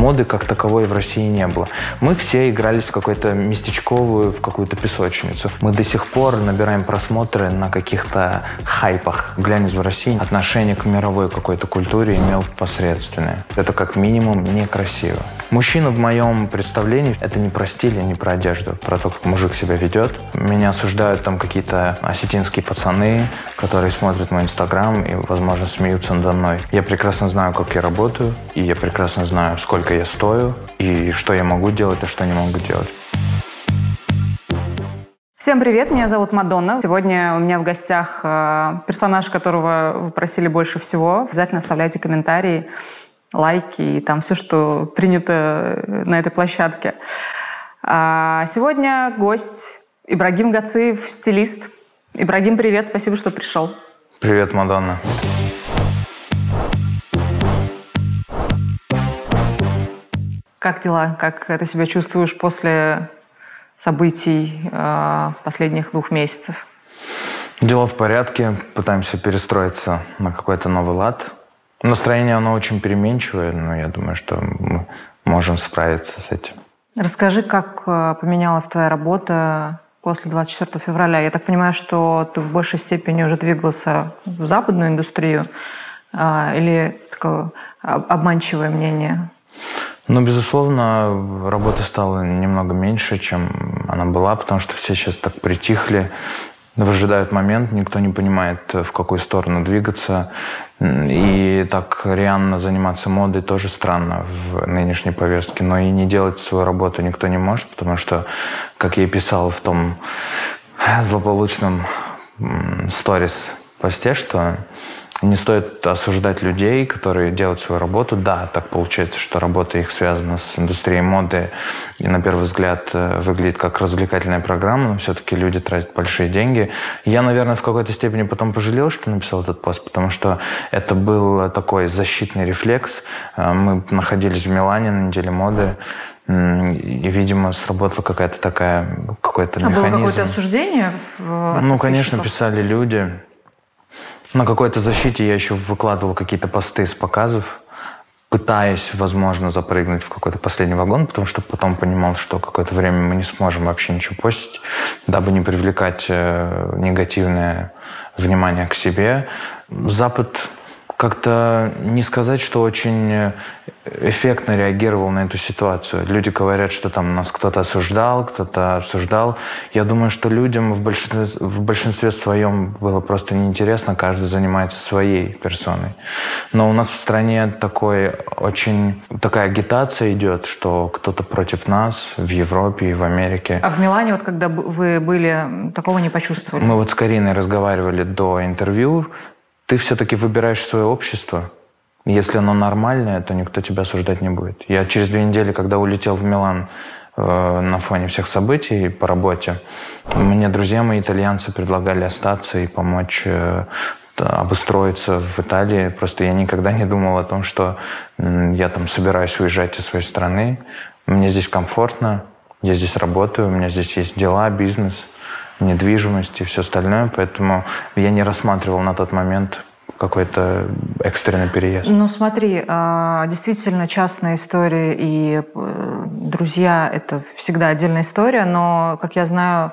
моды как таковой в России не было. Мы все игрались в какую-то местечковую, в какую-то песочницу. Мы до сих пор набираем просмотры на каких-то хайпах. Глянец в России отношение к мировой какой-то культуре имел посредственное. Это как минимум некрасиво. Мужчина в моем представлении — это не про стиль, не про одежду, про то, как мужик себя ведет. Меня осуждают там какие-то осетинские пацаны, которые смотрят мой инстаграм и, возможно, смеются надо мной. Я прекрасно знаю, как я работаю, и я прекрасно знаю, сколько я стою, и что я могу делать, а что не могу делать. Всем привет, меня зовут Мадонна. Сегодня у меня в гостях персонаж, которого вы просили больше всего. Обязательно оставляйте комментарии, лайки и там все, что принято на этой площадке. Сегодня гость Ибрагим Гатциев, стилист. Ибрагим, привет, спасибо, что пришел. Привет, Мадонна. Как дела? Как ты себя чувствуешь после событий последних 2 месяцев? Дела в порядке. Пытаемся перестроиться на какой-то новый лад. Настроение, оно очень переменчивое, но я думаю, что мы можем справиться с этим. Расскажи, как поменялась твоя работа после 24 февраля? Я так понимаю, что ты в большей степени уже двигался в западную индустрию, или такое обманчивое мнение? Ну, безусловно, работы стало немного меньше, чем она была, потому что все сейчас так притихли, выжидают момент, никто не понимает, в какую сторону двигаться. И так реально заниматься модой тоже странно в нынешней повестке, но и не делать свою работу никто не может, потому что, как я и писал в том злополучном сторис-посте, что... Не стоит осуждать людей, которые делают свою работу. Да, так получается, что работа их связана с индустрией моды и, на первый взгляд, выглядит как развлекательная программа, но все-таки люди тратят большие деньги. Я, наверное, в какой-то степени потом пожалел, что написал этот пост, потому что это был такой защитный рефлекс. Мы находились в Милане на неделе моды, и, видимо, сработала какая-то такая, какой-то механизм. А было какое-то осуждение? Ну, конечно, писали люди. На какой-то защите я еще выкладывал какие-то посты с показов, пытаясь, возможно, запрыгнуть в какой-то последний вагон, потому что потом понимал, что какое-то время мы не сможем вообще ничего постить, дабы не привлекать негативное внимание к себе. Запад как-то, не сказать, что очень эффектно реагировал на эту ситуацию. Люди говорят, что там нас кто-то осуждал, кто-то обсуждал. Я думаю, что людям в большинстве своем было просто неинтересно, каждый занимается своей персоной. Но у нас в стране такая агитация идет, что кто-то против нас в Европе и в Америке. А в Милане, вот когда вы были, такого не почувствовали? Мы вот с Кариной разговаривали до интервью. Ты все-таки выбираешь свое общество. Если оно нормальное, то никто тебя осуждать не будет. Я через 2 недели, когда улетел в Милан на фоне всех событий по работе, мне друзья мои итальянцы предлагали остаться и помочь обустроиться в Италии. Просто я никогда не думал о том, что я там собираюсь уезжать из своей страны. Мне здесь комфортно, я здесь работаю, у меня здесь есть дела, бизнес, недвижимость и все остальное, поэтому я не рассматривал на тот момент какой-то экстренный переезд. Ну смотри, действительно частные истории и друзья — это всегда отдельная история, но, как я знаю,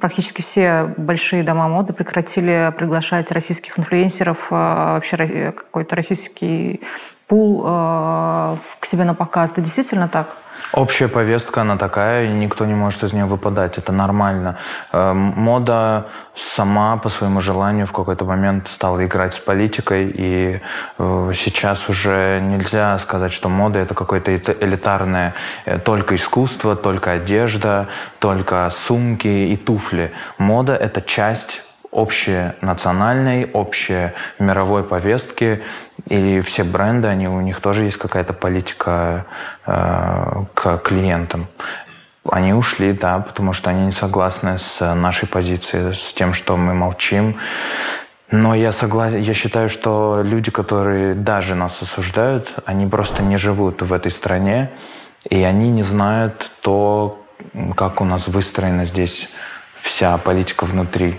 практически все большие дома моды прекратили приглашать российских инфлюенсеров, вообще какой-то российский пул к себе на показ. Это действительно так? Общая повестка, она такая, и никто не может из нее выпадать. Это нормально. Мода сама по своему желанию в какой-то момент стала играть с политикой, и сейчас уже нельзя сказать, что мода — это какое-то элитарное только искусство, только одежда, только сумки и туфли. Мода — это часть общенациональной, общемировой повестки, и все бренды, у них тоже есть какая-то политика к клиентам. Они ушли, да, потому что они не согласны с нашей позицией, с тем, что мы молчим. Но я согласен, я считаю, что люди, которые даже нас осуждают, они просто не живут в этой стране, и они не знают то, как у нас выстроена здесь вся политика внутри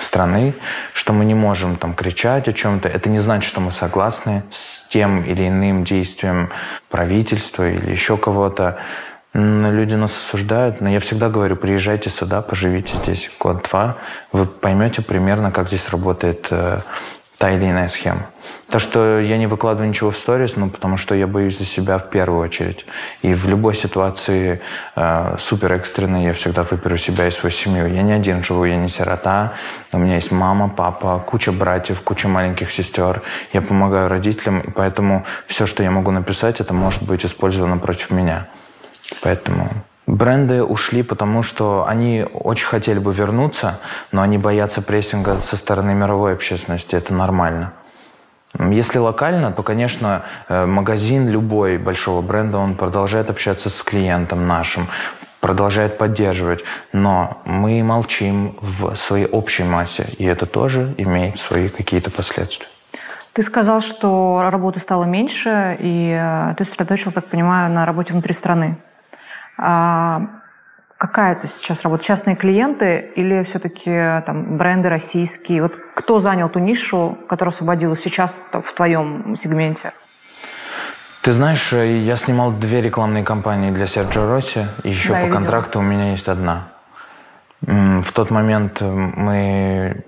страны, что мы не можем там кричать о чем-то. Это не значит, что мы согласны с тем или иным действием правительства или еще кого-то. Люди нас осуждают, но я всегда говорю, приезжайте сюда, поживите здесь год-два, вы поймете примерно, как здесь работает та или иная схема. То, что я не выкладываю ничего в сторис, ну, потому что я боюсь за себя в первую очередь. И в любой ситуации супер экстренной я всегда выберу себя и свою семью. Я не один живу, я не сирота. У меня есть мама, папа, куча братьев, куча маленьких сестер. Я помогаю родителям, и поэтому все, что я могу написать, это может быть использовано против меня. Поэтому бренды ушли, потому что они очень хотели бы вернуться, но они боятся прессинга со стороны мировой общественности. Это нормально. Если локально, то, конечно, магазин любой большого бренда, он продолжает общаться с клиентом нашим, продолжает поддерживать. Но мы молчим в своей общей массе, и это тоже имеет свои какие-то последствия. Ты сказал, что работы стало меньше, и ты сосредоточился, так понимаю, на работе внутри страны. А какая это сейчас работа? Частные клиенты или все-таки там бренды российские? Вот кто занял ту нишу, которая освободилась сейчас в твоем сегменте? Ты знаешь, я снимал 2 рекламные кампании для Серджио Росси, и еще да, по контракту у меня есть одна. В тот момент мы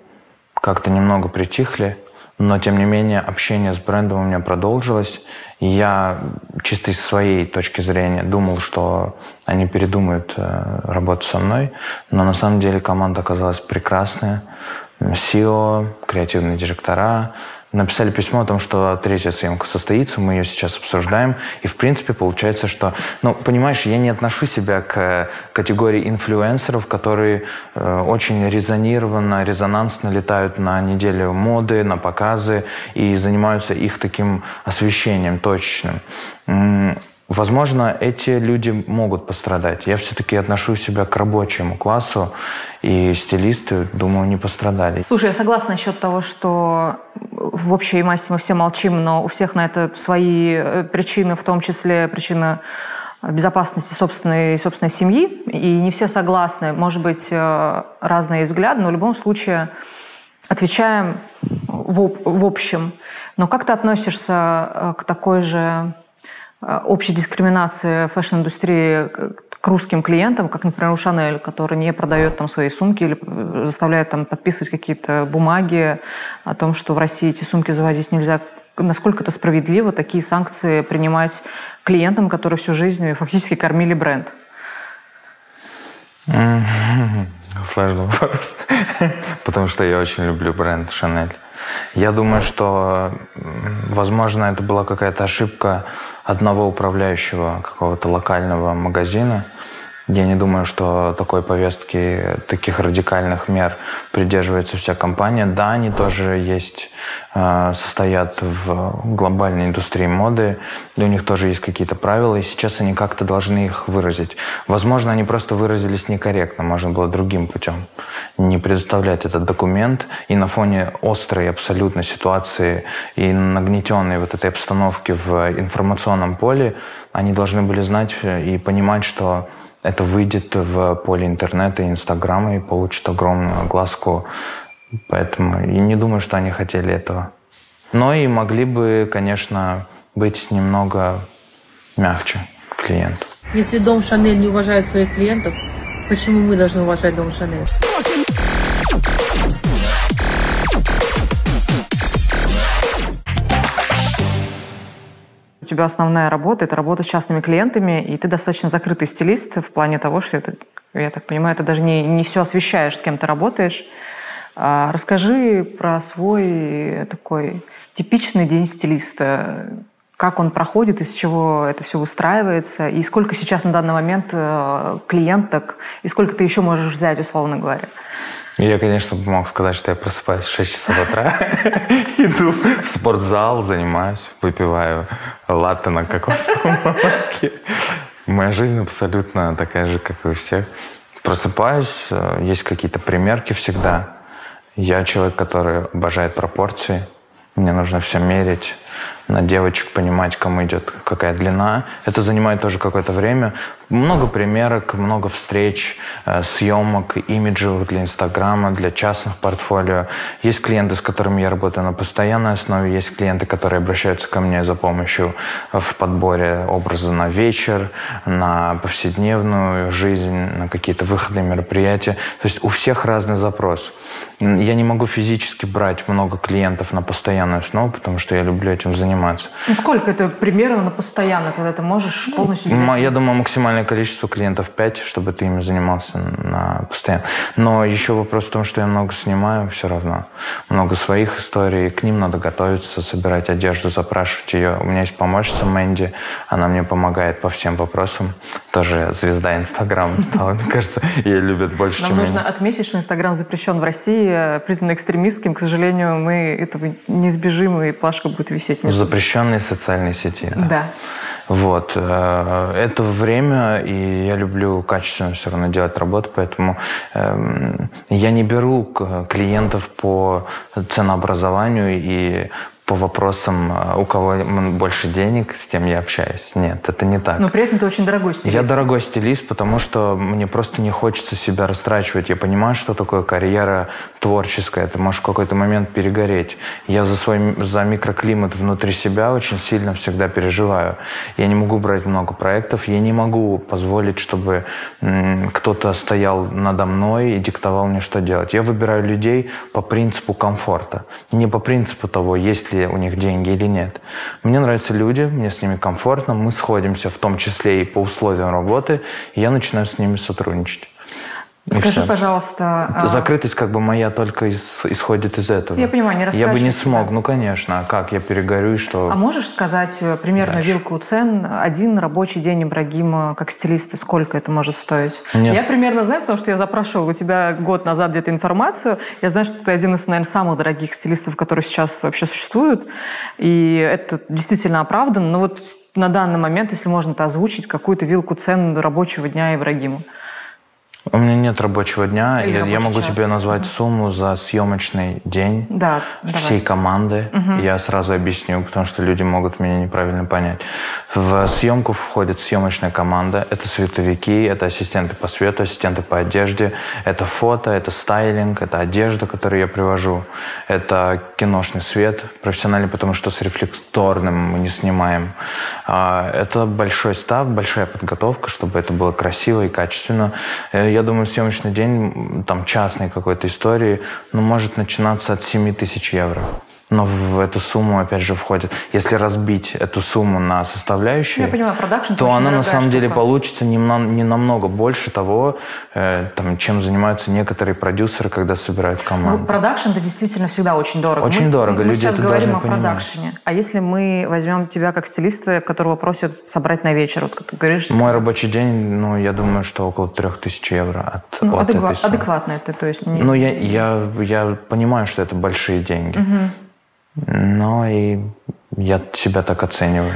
как-то немного притихли, но, тем не менее, общение с брендом у меня продолжилось. И я чисто из своей точки зрения думал, что они передумают работу со мной. Но на самом деле команда оказалась прекрасная. CEO, креативные директора написали письмо о том, что 3-я съемка состоится, мы ее сейчас обсуждаем. И, в принципе, получается, что... Ну, понимаешь, я не отношу себя к категории инфлюенсеров, которые очень резонансно летают на неделю моды, на показы и занимаются их таким освещением точечным. Возможно, эти люди могут пострадать. Я все-таки отношу себя к рабочему классу, и стилисты, думаю, не пострадали. Слушай, я согласна насчет того, что в общей массе мы все молчим, но у всех на это свои причины, в том числе причина безопасности собственной семьи, и не все согласны. Может быть, разные взгляды, но в любом случае отвечаем в общем. Но как ты относишься к такой же общей дискриминации фэшн-индустрии к русским клиентам, как, например, у Шанель, который не продает там свои сумки или заставляет там подписывать какие-то бумаги о том, что в России эти сумки завозить нельзя? Насколько это справедливо, такие санкции принимать клиентам, которые всю жизнь фактически кормили бренд? Сложный вопрос. Потому что я очень люблю бренд Шанель. Я думаю, что, возможно, это была какая-то ошибка одного управляющего какого-то локального магазина. Я не думаю, что такой повестки, таких радикальных мер придерживается вся компания. Да, они тоже есть, состоят в глобальной индустрии моды, и у них тоже есть какие-то правила, и сейчас они как-то должны их выразить. Возможно, они просто выразились некорректно, можно было другим путем. Не предоставлять этот документ, и на фоне острой абсолютно ситуации и нагнетенной вот этой обстановки в информационном поле, они должны были знать и понимать, что это выйдет в поле интернета и Инстаграма и получит огромную огласку. Поэтому я не думаю, что они хотели этого. Но и могли бы, конечно, быть немного мягче к клиенту. Если дом Шанель не уважает своих клиентов, почему мы должны уважать дом Шанель? У тебя основная работа – это работа с частными клиентами, и ты достаточно закрытый стилист в плане того, что, я так понимаю, ты даже не все освещаешь, с кем ты работаешь. Расскажи про свой такой типичный день стилиста. Как он проходит, из чего это все выстраивается, и сколько сейчас на данный момент клиенток, и сколько ты еще можешь взять, условно говоря? Я, конечно, мог сказать, что я просыпаюсь в 6 часов утра, иду в спортзал, занимаюсь, выпиваю латте на кокосовом молоке. Моя жизнь абсолютно такая же, как и у всех. Просыпаюсь, есть какие-то примерки всегда. Я человек, который обожает пропорции. Мне нужно все мерить. на девочек, понимать, кому идет какая длина. Это занимает тоже какое-то время. Много примерок, много встреч, съемок, имиджевых для Инстаграма, для частных портфолио. Есть клиенты, с которыми я работаю на постоянной основе, есть клиенты, которые обращаются ко мне за помощью в подборе образа на вечер, на повседневную жизнь, на какие-то выходы, мероприятия. То есть у всех разный запрос. Я не могу физически брать много клиентов на постоянную основу, потому что я люблю этим заниматься. Ну сколько это примерно на постоянно, когда ты можешь полностью... Я думаю, максимальное количество клиентов 5, чтобы ты ими занимался на постоянно. Но еще вопрос в том, что я много снимаю все равно. Много своих историй. К ним надо готовиться, собирать одежду, запрашивать ее. У меня есть помощница Мэнди. Она мне помогает по всем вопросам. Тоже звезда Инстаграма стала, мне кажется. Ее любят больше, чем меня. Нам нужно отметить, что Инстаграм запрещен в России, признан экстремистским. К сожалению, мы этого не избежим, и плашка будет висеть. Запрещенные социальные сети. Да. Вот. Это время, и я люблю качественно все равно делать работу, поэтому я не беру клиентов по ценообразованию и по вопросам, у кого больше денег, с тем я общаюсь. Нет, это не так. Но при этом ты очень дорогой стилист. Я дорогой стилист, потому что мне просто не хочется себя растрачивать. Я понимаю, что такое карьера творческая. Ты можешь в какой-то момент перегореть. Я за микроклимат внутри себя очень сильно всегда переживаю. Я не могу брать много проектов. Я не могу позволить, чтобы кто-то стоял надо мной и диктовал мне, что делать. Я выбираю людей по принципу комфорта. Не по принципу того, есть ли у них деньги или нет. Мне нравятся люди, мне с ними комфортно, мы сходимся в том числе и по условиям работы, и я начинаю с ними сотрудничать. Скажи, пожалуйста... Закрытость как бы моя только исходит из этого. Я понимаю, не растрачивайся. Я бы не смог, ну конечно, а как, я перегорю и что... А можешь сказать примерно дальше вилку цен? Один рабочий день Ибрагима как стилиста, сколько это может стоить? Нет. Я примерно знаю, потому что я запрашивала у тебя год назад где-то информацию. Я знаю, что ты один из, наверное, самых дорогих стилистов, которые сейчас вообще существуют. И это действительно оправдано. Но вот на данный момент, если можно это озвучить, какую-то вилку цен рабочего дня Ибрагима. У меня нет рабочего дня. Я могу тебе назвать сумму за съемочный день всей команды. Угу. Я сразу объясню, потому что люди могут меня неправильно понять. В съемку входит съемочная команда. Это световики, это ассистенты по свету, ассистенты по одежде. Это фото, это стайлинг, это одежда, которую я привожу. Это киношный свет профессиональный, потому что с рефлекторным мы не снимаем. Это большой став, большая подготовка, чтобы это было красиво и качественно. Я думаю, съемочный день, там, частной какой-то истории, ну, может начинаться от 7 000 евро. Но в эту сумму, опять же, входит... Если разбить эту сумму на составляющие, то она, на самом деле, получится не намного больше того, чем занимаются некоторые продюсеры, когда собирают команду. Продакшн – это действительно всегда очень дорого. Очень дорого. Мы сейчас говорим о продакшне. А если мы возьмем тебя как стилиста, которого просят собрать на вечер? Вот, как ты говоришь, мой рабочий день, ну, я думаю, что около 3000 евро. Адекватно это, то есть... Ну, я понимаю, что это большие деньги. Ну и я себя так оцениваю.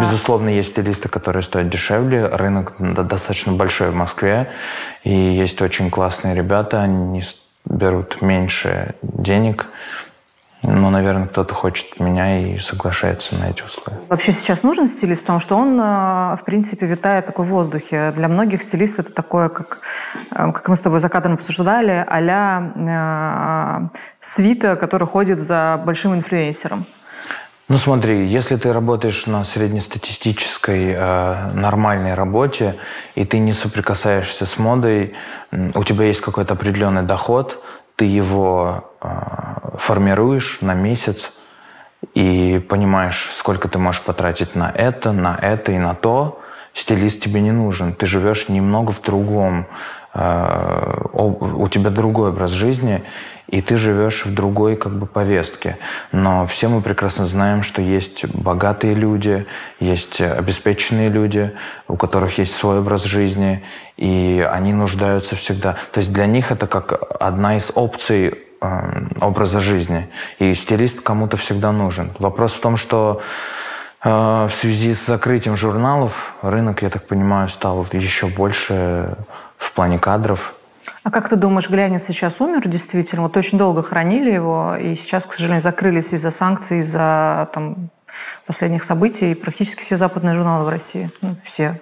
Безусловно, есть стилисты, которые стоят дешевле. Рынок достаточно большой в Москве. И есть очень классные ребята. Они берут меньше денег. Ну, наверное, кто-то хочет меня и соглашается на эти условия. Вообще сейчас нужен стилист, потому что он, в принципе, витает такой в воздухе. Для многих стилист это такое, как мы с тобой за кадром обсуждали, а-ля свита, который ходит за большим инфлюенсером. Ну смотри, если ты работаешь на среднестатистической нормальной работе, и ты не соприкасаешься с модой, у тебя есть какой-то определенный доход, ты его формируешь на месяц и понимаешь, сколько ты можешь потратить на это и на то, стилист тебе не нужен. Ты живешь немного в другом, у тебя другой образ жизни, и ты живешь в другой как бы повестке. Но все мы прекрасно знаем, что есть богатые люди, есть обеспеченные люди, у которых есть свой образ жизни, и они нуждаются всегда. То есть для них это как одна из опций образа жизни. И стилист кому-то всегда нужен. Вопрос в том, что в связи с закрытием журналов рынок, я так понимаю, стал еще больше в плане кадров. А как ты думаешь, глянец сейчас умер действительно? Вот очень долго хранили его, и сейчас, к сожалению, закрылись из-за санкций, из-за последних событий практически все западные журналы в России. Ну, все.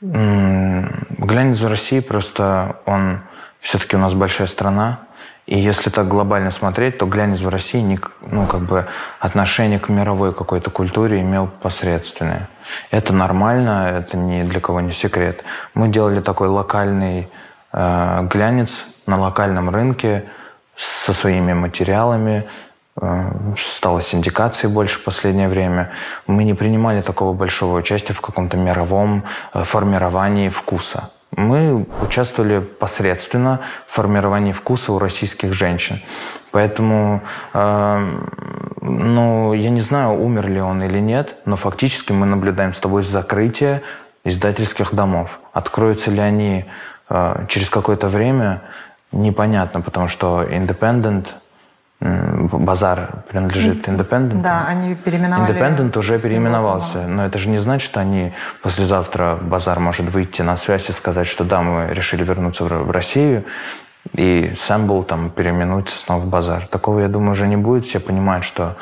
Глянец в России просто, он все-таки у нас большая страна. И если так глобально смотреть, то глянец в России, ну, как бы отношение к мировой какой-то культуре имел посредственное. Это нормально, это ни для кого не секрет. Мы делали такой локальный глянец на локальном рынке со своими материалами. Стало с индикацией больше в последнее время. Мы не принимали такого большого участия в каком-то мировом формировании вкуса. Мы участвовали посредственно в формировании вкуса у российских женщин. Поэтому, ну, я не знаю, умер ли он или нет, но фактически мы наблюдаем с тобой закрытие издательских домов. Откроются ли они через какое-то время, непонятно, потому что Independent, базар принадлежит Independent. Да, они переименовали. Independent уже переименовался. Но это же не значит, что они послезавтра базар может выйти на связь и сказать, что да, мы решили вернуться в Россию, и Sample там переименуется снова в базар. Такого, я думаю, уже не будет. Все понимают, что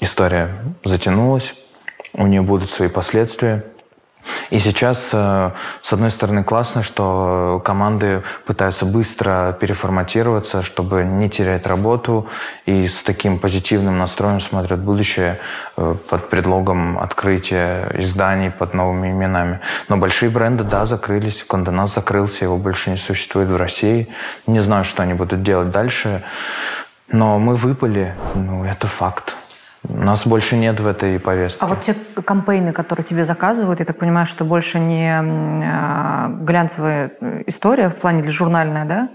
история затянулась, у нее будут свои последствия. И сейчас, с одной стороны, классно, что команды пытаются быстро переформатироваться, чтобы не терять работу, и с таким позитивным настроем смотрят будущее под предлогом открытия изданий под новыми именами. Но большие бренды, да, закрылись. Кондо Нас закрылся, его больше не существует в России. Не знаю, что они будут делать дальше, но мы выпали. Ну, это факт. Нас больше нет в этой повестке. А вот те кампейны, которые тебе заказывают, я так понимаю, что больше не глянцевая история в плане журнальная, да?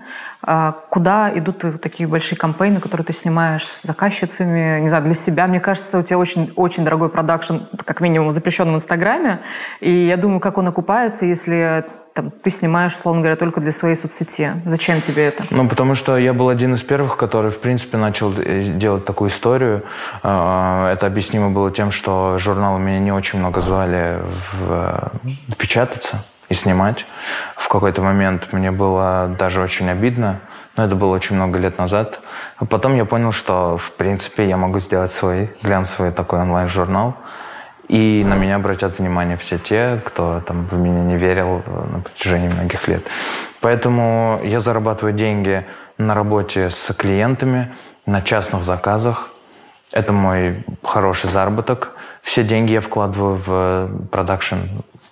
А куда идут твои вот такие большие кампейны, которые ты снимаешь с заказчицами, не знаю, для себя? Мне кажется, у тебя очень дорогой продакшн, как минимум, запрещен в Инстаграме. И я думаю, как он окупается, если... Там, ты снимаешь, словно говоря, только для своей соцсети. Зачем тебе это? Ну, потому что я был один из первых, который, в принципе, начал делать такую историю. Это объяснимо было тем, что журналы меня не очень много звали печататься и снимать. В какой-то момент мне было даже очень обидно. Но это было очень много лет назад. А потом я понял, что, в принципе, я могу сделать свой глянцевый такой онлайн-журнал. И на меня обратят внимание все те, кто там в меня не верил на протяжении многих лет. Поэтому я зарабатываю деньги на работе с клиентами, на частных заказах. Это мой хороший заработок. Все деньги я вкладываю в продакшн,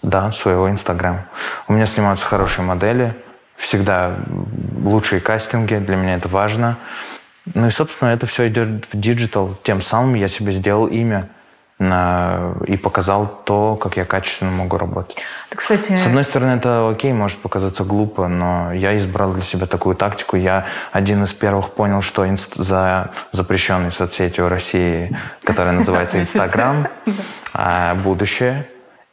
да, своего Инстаграма. У меня снимаются хорошие модели, всегда лучшие кастинги, для меня это важно. Ну и, собственно, это все идет в диджитал. Тем самым я себе сделал имя. И показал то, как я качественно могу работать. Так, кстати... С одной стороны, это окей, может показаться глупо, но я избрал для себя такую тактику. Я один из первых понял, что за запрещенной соцсетью России, которая называется Инстаграм, будущее.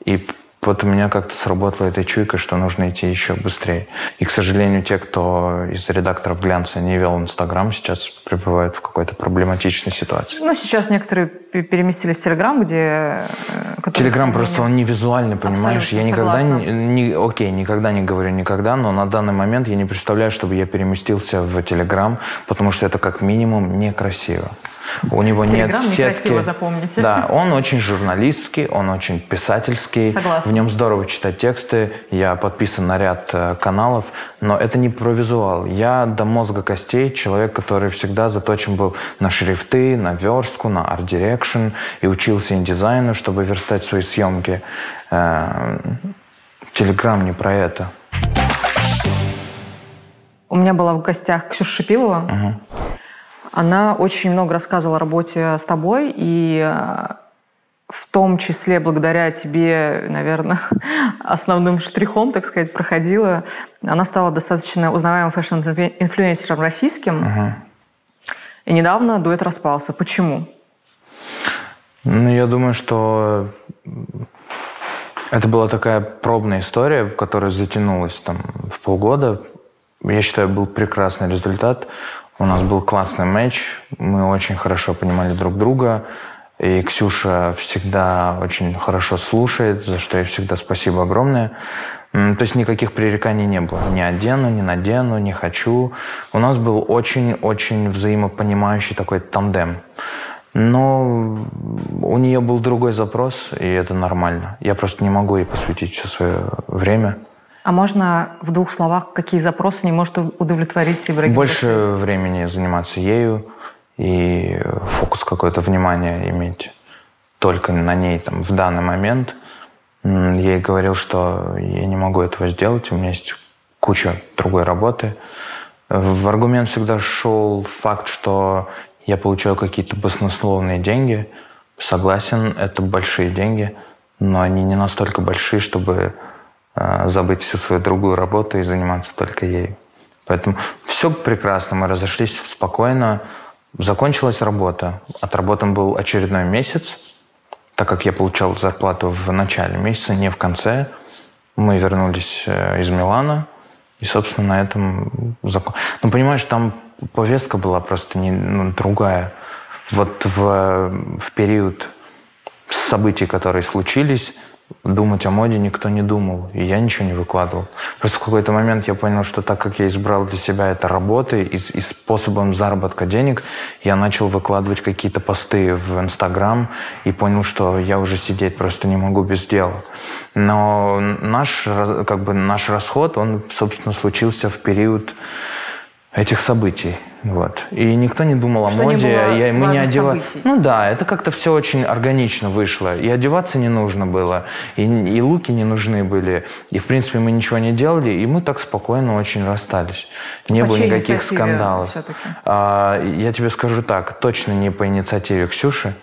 И вот у меня как-то сработала эта чуйка, что нужно идти еще быстрее. И, к сожалению, те, кто из редакторов «Глянца» не вел Инстаграм, сейчас пребывают в какой-то проблематичной ситуации. Ну, сейчас некоторые переместились в Телеграм, где... Телеграм просто, он не визуальный, понимаешь? Абсолютно, я никогда не говорю никогда, но на данный момент я не представляю, чтобы я переместился в Телеграм, потому что это как минимум некрасиво. У него нет сетки. Телеграм некрасиво, запомните. Да, он очень журналистский, он очень писательский. Согласна. В нем здорово читать тексты. Я подписан на ряд каналов, но это не про визуал. Я до мозга костей человек, который всегда заточен был на шрифты, на верстку, на арт-дирекшн и учился индизайну, чтобы верстать свои съемки. Телеграм не про это. У меня была в гостях Ксюша Шипилова. Угу. Она очень много рассказывала о работе с тобой, и в том числе благодаря тебе, наверное, основным штрихом, так сказать, проходила. Она стала достаточно узнаваемым фэшн-инфлюенсером российским. Угу. И недавно дуэт распался. Почему? Ну, я думаю, что это была такая пробная история, которая затянулась там в полгода. Я считаю, был прекрасный результат. У нас был классный матч, мы очень хорошо понимали друг друга, и Ксюша всегда очень хорошо слушает, за что ей всегда спасибо огромное. То есть никаких пререканий не было. Не одену, не надену, не хочу. У нас был очень-очень взаимопонимающий такой тандем. Но у нее был другой запрос, и это нормально. Я просто не могу ей посвятить все свое время. А можно в двух словах, какие запросы не может удовлетворить Ибрагим? Больше времени заниматься ею и фокус какое-то внимание иметь только на ней там, в данный момент. Я ей говорил, что я не могу этого сделать, у меня есть куча другой работы. В аргумент всегда шел факт, что я получаю какие-то баснословные деньги. Согласен, это большие деньги, но они не настолько большие, чтобы забыть всю свою другую работу и заниматься только ею. Поэтому все прекрасно, мы разошлись спокойно. Закончилась работа. Отработан был очередной месяц, так как я получал зарплату в начале месяца, не в конце. Мы вернулись из Милана, и, собственно, на этом закон. Ну, понимаешь, там повестка была просто другая. Вот в период событий, которые случились, думать о моде никто не думал, и я ничего не выкладывал. Просто в какой-то момент я понял, что так как я избрал для себя это работой и способом заработка денег, я начал выкладывать какие-то посты в Инстаграм и понял, что я уже сидеть просто не могу без дела. Но наш расход, он, собственно, случился в период этих событий. Вот. И никто не думал о моде. Мы не одевались. Ну да, это как-то все очень органично вышло. И одеваться не нужно было, и луки не нужны были. И, в принципе, мы ничего не делали, и мы так спокойно очень расстались. Не было никаких скандалов. Я тебе скажу так, точно не по инициативе Ксюши.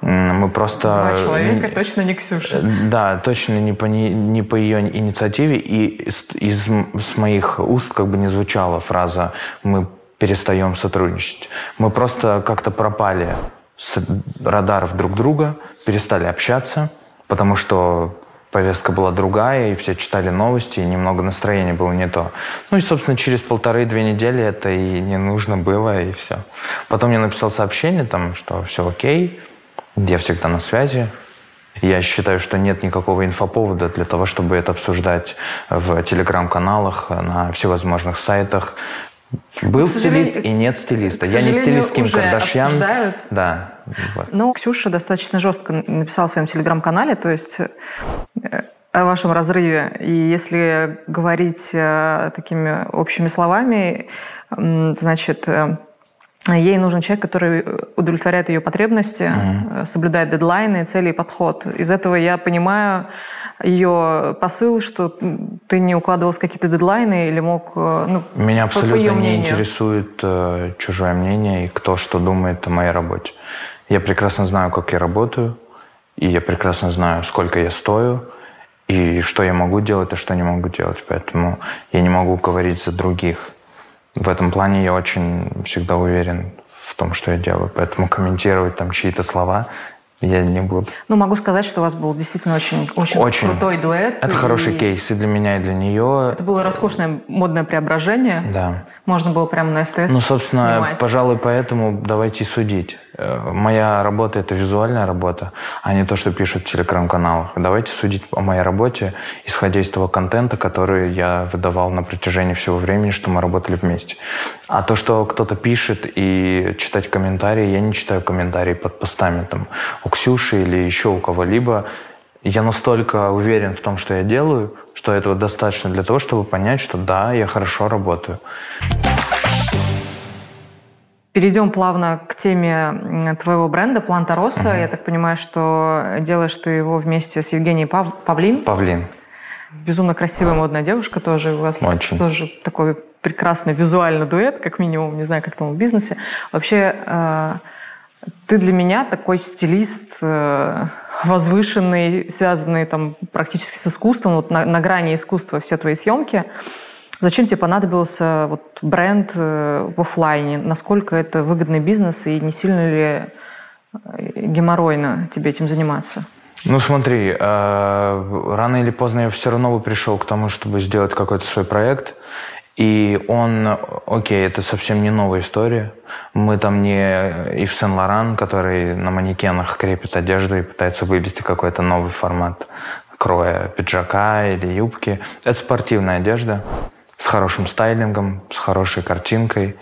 Мы просто... Два человека, точно не Ксюша. Да, точно не по ее инициативе. И из моих уст как бы не звучала фраза «мы перестаем сотрудничать». Мы просто как-то пропали с радаров друг друга, перестали общаться, потому что повестка была другая, и все читали новости, и немного настроения было не то. Ну и, собственно, через 1,5-2 недели это и не нужно было, и все. Потом мне написал сообщение, там, что все окей, я всегда на связи. Я считаю, что нет никакого инфоповода для того, чтобы это обсуждать в телеграм-каналах, на всевозможных сайтах. Был стилист и нет стилиста. Я не стилист Ким Кардашьян. Обсуждают. Да. Вот. Ну, Ксюша достаточно жестко написала в своем телеграм-канале, то есть о вашем разрыве. И если говорить такими общими словами, значит... Ей нужен человек, который удовлетворяет ее потребности, соблюдает дедлайны, цели и подход. Из этого я понимаю ее посыл, что ты не укладывался в какие-то дедлайны или мог... Ну, меня абсолютно не интересует чужое мнение и кто что думает о моей работе. Я прекрасно знаю, как я работаю, и я прекрасно знаю, сколько я стою, и что я могу делать, а что не могу делать. Поэтому я не могу говорить за других. В этом плане я очень всегда уверен в том, что я делаю. Поэтому комментировать там чьи-то слова я не буду. Ну, могу сказать, что у вас был действительно очень крутой дуэт. Это хороший кейс и для меня, и для нее. Это было роскошное модное преображение. Да. Можно было прямо на СТС снимать. Ну, собственно, пожалуй, поэтому давайте судить. Моя работа – это визуальная работа, а не то, что пишут в телеграм-каналах. Давайте судить о моей работе, исходя из того контента, который я выдавал на протяжении всего времени, что мы работали вместе. А то, что кто-то пишет и читать комментарии, я не читаю комментарии под постами там, у Ксюши или еще у кого-либо. Я настолько уверен в том, что я делаю, что этого достаточно для того, чтобы понять, что да, я хорошо работаю. Перейдем плавно к теме твоего бренда «Планта Россо». Я так понимаю, что делаешь ты его вместе с Евгением Павлин. Павлин. Безумно красивая модная девушка тоже. У вас очень. Тоже такой прекрасный визуальный дуэт, как минимум. Не знаю, как там в бизнесе. Вообще, ты для меня такой стилист... возвышенный, связанный там практически с искусством, вот на грани искусства все твои съемки. Зачем тебе понадобился вот бренд в офлайне? Насколько это выгодный бизнес и не сильно ли геморройно тебе этим заниматься? Ну смотри, рано или поздно я все равно бы пришел к тому, чтобы сделать какой-то свой проект. И он, окей, это совсем не новая история. Мы там не Ив Сен-Лоран, который на манекенах крепит одежду и пытается вывести какой-то новый формат кроя пиджака или юбки. Это спортивная одежда с хорошим стайлингом, с хорошей картинкой.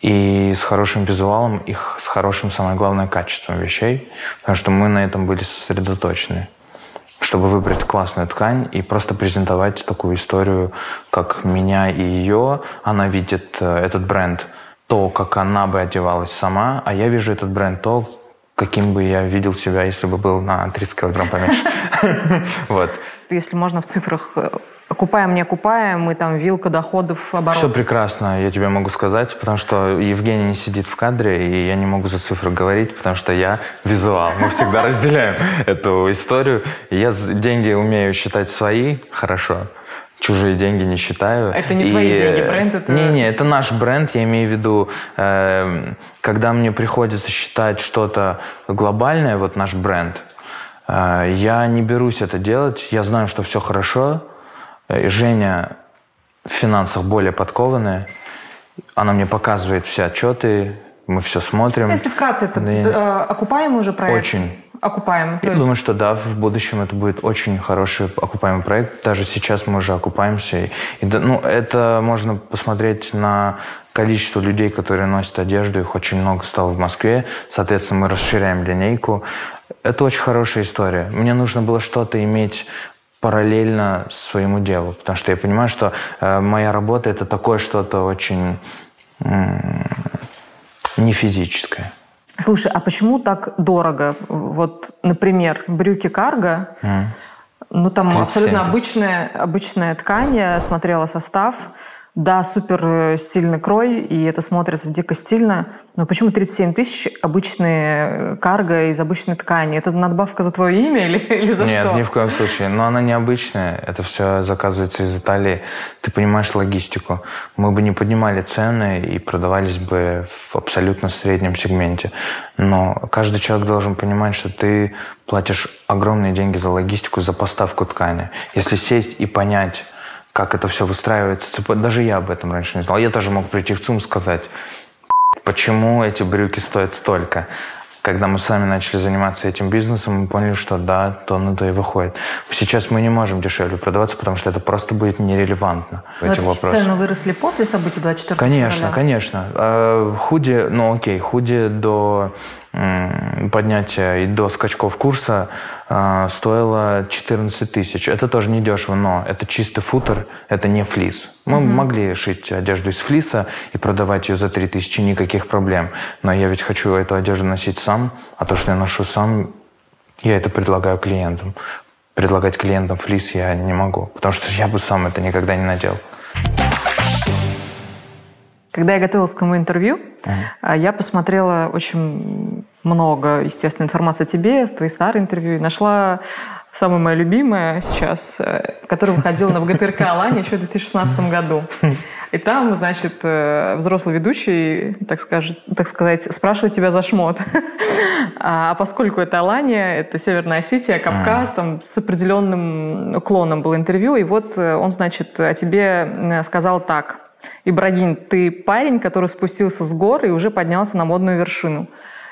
и с хорошим визуалом, и с хорошим, самое главное, качеством вещей, потому что мы на этом были сосредоточены, чтобы выбрать классную ткань и просто презентовать такую историю, как меня и ее. Она видит этот бренд, то, как она бы одевалась сама, а я вижу этот бренд, то, каким бы я видел себя, если бы был на 30 килограмм поменьше. Вот. Если можно в цифрах... Окупаем, не окупаем, и там вилка доходов, оборот. Все прекрасно, я тебе могу сказать, потому что Евгений не сидит в кадре, и я не могу за цифры говорить, потому что я визуал. Мы всегда разделяем эту историю. Я деньги умею считать свои, хорошо. Чужие деньги не считаю. Это не твои деньги, бренд? Это... Не, это наш бренд. Я имею в виду, когда мне приходится считать что-то глобальное, вот наш бренд, я не берусь это делать. Я знаю, что все хорошо. Женя в финансах более подкованная. Она мне показывает все отчеты, мы все смотрим. Ну, если вкратце, это окупаемый уже проект? Очень. Окупаемый. Я думаю, что да, в будущем это будет очень хороший окупаемый проект. Даже сейчас мы уже окупаемся. И, ну, это можно посмотреть на количество людей, которые носят одежду. Их очень много стало в Москве. Соответственно, мы расширяем линейку. Это очень хорошая история. Мне нужно было что-то иметь... параллельно своему делу. Потому что я понимаю, что моя работа — это такое что-то очень не физическое. Слушай, а почему так дорого? Вот, например, брюки карго, ну там 37. Абсолютно обычная ткань, я смотрела состав, да, супер стильный крой, и это смотрится дико стильно, но почему 37 000 обычные карго из обычной ткани? Это надбавка за твое имя или за что? Нет, ни в коем случае. Но она необычная. Это все заказывается из Италии. Ты понимаешь логистику. Мы бы не поднимали цены и продавались бы в абсолютно среднем сегменте. Но каждый человек должен понимать, что ты платишь огромные деньги за логистику, за поставку ткани. Если сесть и понять, как это все выстраивается. Даже я об этом раньше не знал. Я тоже мог прийти в ЦУМ и сказать, почему эти брюки стоят столько. Когда мы сами начали заниматься этим бизнесом, мы поняли, что да, то на то и выходит. Сейчас мы не можем дешевле продаваться, потому что это просто будет нерелевантно. Эти вопросы. Цены выросли после событий 24 февраля? Конечно, конечно. Худи, ну окей, худи до поднятия и до скачков курса стоило 14 000. Это тоже недешево, но это чистый футер, это не флис. Мы могли шить одежду из флиса и продавать ее за 3000, никаких проблем. Но я ведь хочу эту одежду носить сам, а то, что я ношу сам, я это предлагаю клиентам. Предлагать клиентам флис я не могу, потому что я бы сам это никогда не надел. Когда я готовилась к моему интервью, я посмотрела очень много, естественно, информации о тебе, твои старые интервью, и нашла самое мое любимое сейчас, которое выходило на ВГТРК Алане еще в 2016 году. И там, значит, взрослый ведущий, так сказать, спрашивает тебя за шмот. А поскольку это Алания, это Северная Осетия, Кавказ, там с определенным уклоном было интервью, и вот он, значит, о тебе сказал так. Ибрагим, ты парень, который спустился с гор и уже поднялся на модную вершину.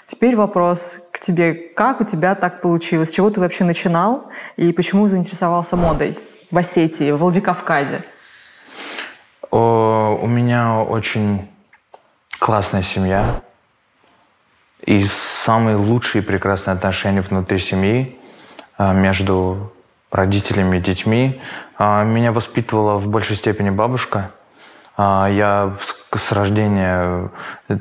Теперь вопрос к тебе. Как у тебя так получилось? С чего ты вообще начинал? И почему заинтересовался модой в Осетии, в Владикавказе? У меня очень классная семья. И самые лучшие и прекрасные отношения внутри семьи, между родителями и детьми. Меня воспитывала в большей степени бабушка. Я с рождения,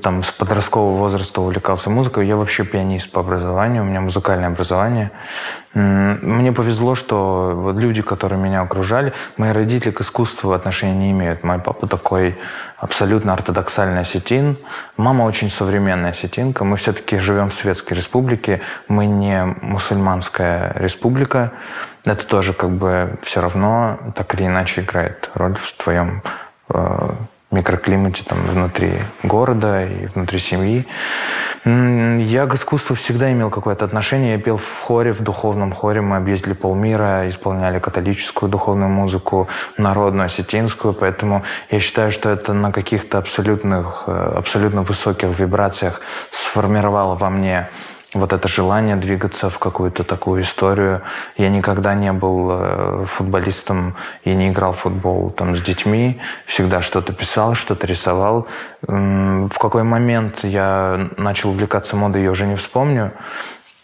там, с подросткового возраста увлекался музыкой. Я вообще пианист по образованию, у меня музыкальное образование. Мне повезло, что люди, которые меня окружали, мои родители к искусству отношения не имеют. Мой папа такой абсолютно ортодоксальный осетин, мама очень современная осетинка. Мы все-таки живем в Светской Республике, мы не мусульманская республика. Это тоже как бы все равно так или иначе играет роль в твоем микроклимате там, внутри города и внутри семьи. Я к искусству всегда имел какое-то отношение. Я пел в хоре, в духовном хоре. Мы объездили полмира, исполняли католическую духовную музыку, народную, осетинскую. Поэтому я считаю, что это на каких-то абсолютно высоких вибрациях сформировало во мне вот это желание двигаться в какую-то такую историю. Я никогда не был футболистом, я не играл в футбол там, с детьми, всегда что-то писал, что-то рисовал. В какой момент я начал увлекаться модой, я уже не вспомню.